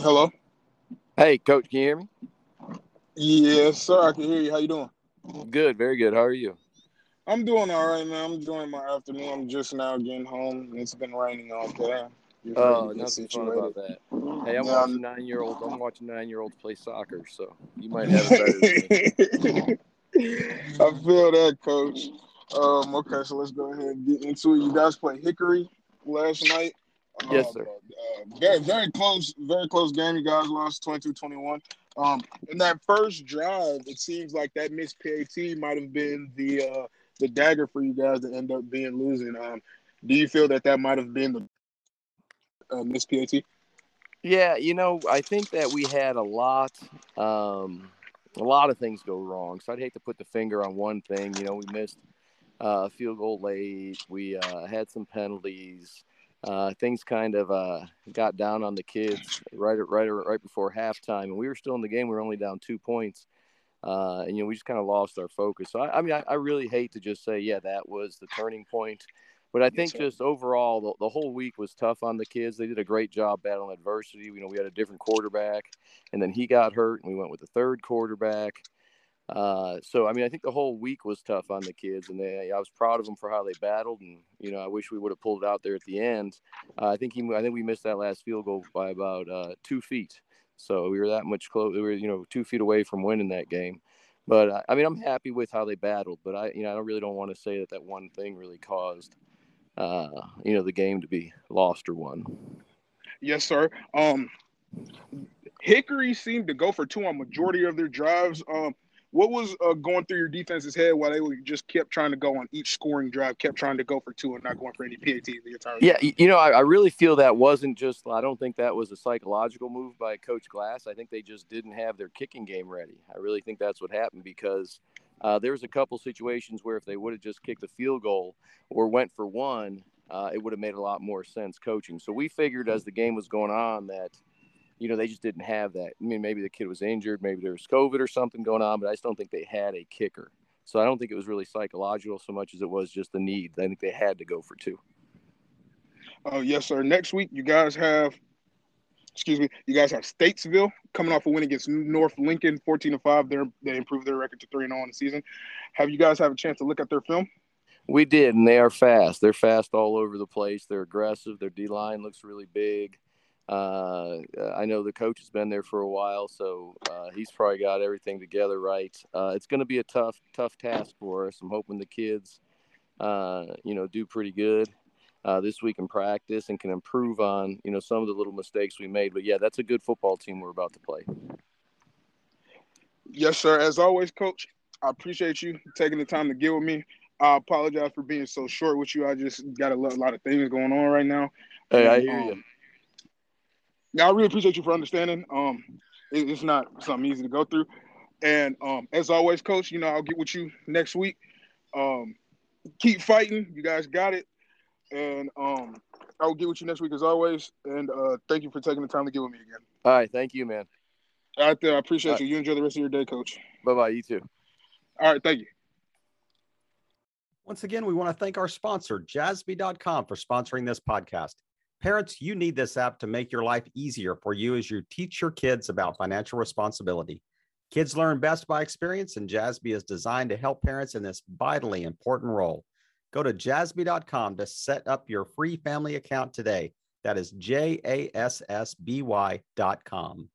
Hello. Hey, Coach, can you hear me? Yes, sir. I can hear you. How you doing? Good. Very good. How are you? I'm doing all right, man. I'm enjoying my afternoon. I'm just now getting home. It's been raining all day. Oh, nothing fun about that. Hey, I'm watching nine-year-olds. I'm watching nine-year-olds play soccer, so you might have it better. I feel that, Coach. Okay, so let's go ahead and get into it. You guys played Hickory last night. Yes, sir. Very close game. You guys lost 22-21. In that first drive, it seems like that missed PAT might have been the dagger for you guys to end up being losing. Do you feel that might have been the missed PAT? Yeah, I think that we had a lot of things go wrong. So I'd hate to put the finger on one thing. We missed a field goal late. We had some penalties. Things kind of got down on the kids right before halftime, and we were still in the game. We were only down 2 points, and we just kind of lost our focus. So I really hate to just say, yeah, that was the turning point, but I think just overall the whole week was tough on the kids. They did a great job battling adversity. We had a different quarterback, and then he got hurt, and we went with a third quarterback. I think the whole week was tough on the kids, and I was proud of them for how they battled. And, I wish we would have pulled it out there at the end. I think we missed that last field goal by about 2 feet. So we were that much close. We were, 2 feet away from winning that game. But I'm happy with how they battled, but I really don't want to say that one thing really caused, the game to be lost or won. Yes, sir. Hickory seemed to go for two on majority of their drives. What was going through your defense's head while they were just kept trying to go on each scoring drive, kept trying to go for two and not going for any PAT the entire time? Yeah, I really feel that wasn't just – I don't think that was a psychological move by Coach Glass. I think they just didn't have their kicking game ready. I really think that's what happened, because there was a couple situations where if they would have just kicked a field goal or went for one, it would have made a lot more sense coaching. So we figured as the game was going on that – they just didn't have that. Maybe the kid was injured. Maybe there was COVID or something going on, but I just don't think they had a kicker. So I don't think it was really psychological so much as it was just the need. I think they had to go for two. Yes, sir. Next week, you guys have Statesville coming off a win against North Lincoln, 14-5. They improved their record to 3-0 in the season. Have you guys had a chance to look at their film? We did, and they are fast. They're fast all over the place. They're aggressive. Their D-line looks really big. I know the coach has been there for a while, so he's probably got everything together right. It's going to be a tough task for us. I'm hoping the kids, do pretty good this week in practice and can improve on, some of the little mistakes we made. But, yeah, that's a good football team we're about to play. Yes, sir. As always, Coach, I appreciate you taking the time to get with me. I apologize for being so short with you. I just got a lot of things going on right now. Hey, I hear you. Yeah, I really appreciate you for understanding. It's not something easy to go through. And as always, Coach, I'll get with you next week. Keep fighting. You guys got it. And I'll get with you next week as always. And thank you for taking the time to get with me again. All right. Thank you, man. All right, I appreciate you. You enjoy the rest of your day, Coach. Bye-bye. You too. All right. Thank you. Once again, we want to thank our sponsor, Jassby.com, for sponsoring this podcast. Parents, you need this app to make your life easier for you as you teach your kids about financial responsibility. Kids learn best by experience, and Jassby is designed to help parents in this vitally important role. Go to Jassby.com to set up your free family account today. That is Jassby.com.